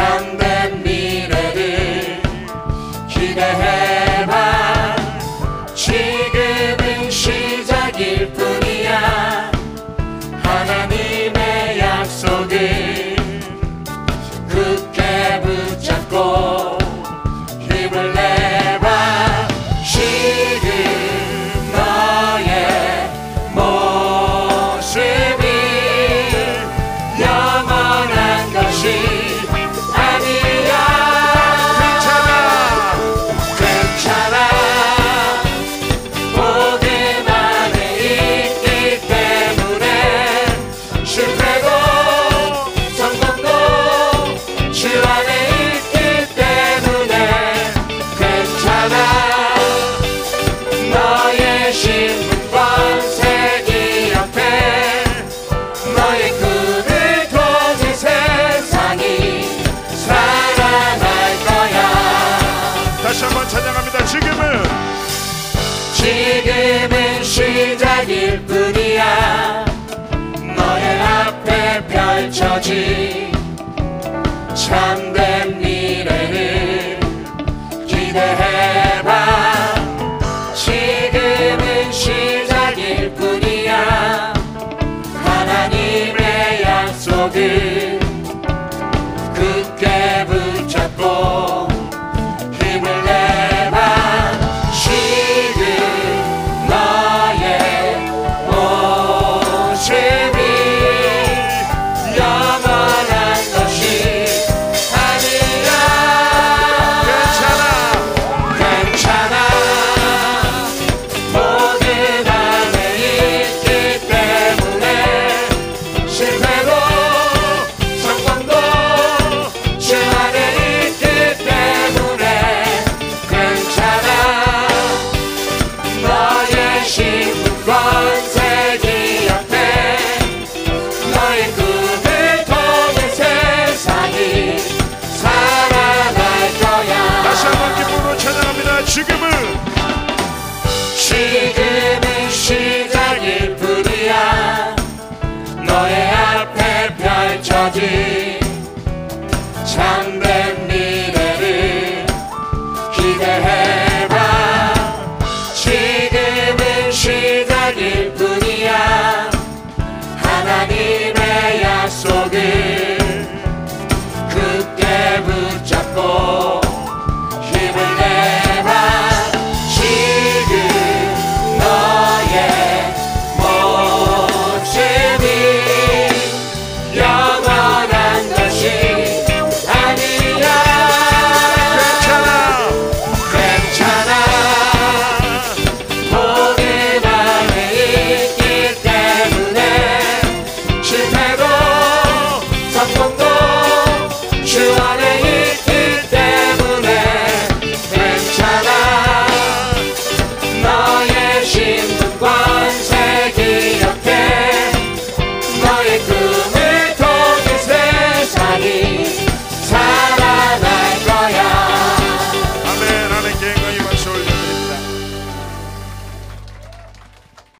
향된 미래를 기대해봐. 지금은 시작일 뿐이야. 하나님의 약속을 굳게 붙잡고 힘을 내봐. 지금 너의 모습이 영원한 것이 지금은 시작일 뿐이야. 너의 앞에 펼쳐진 참된 미래를 기대해봐. 지금은 시작일 뿐이야. 하나님의 약속을 굳게 붙잡고 힘을 내봐. 지금 지금은 시작일 뿐이야. 너의 앞에 펼쳐진 참된 미래를 기대해봐. 지금은 시작일 뿐이야. 하나님의 약속을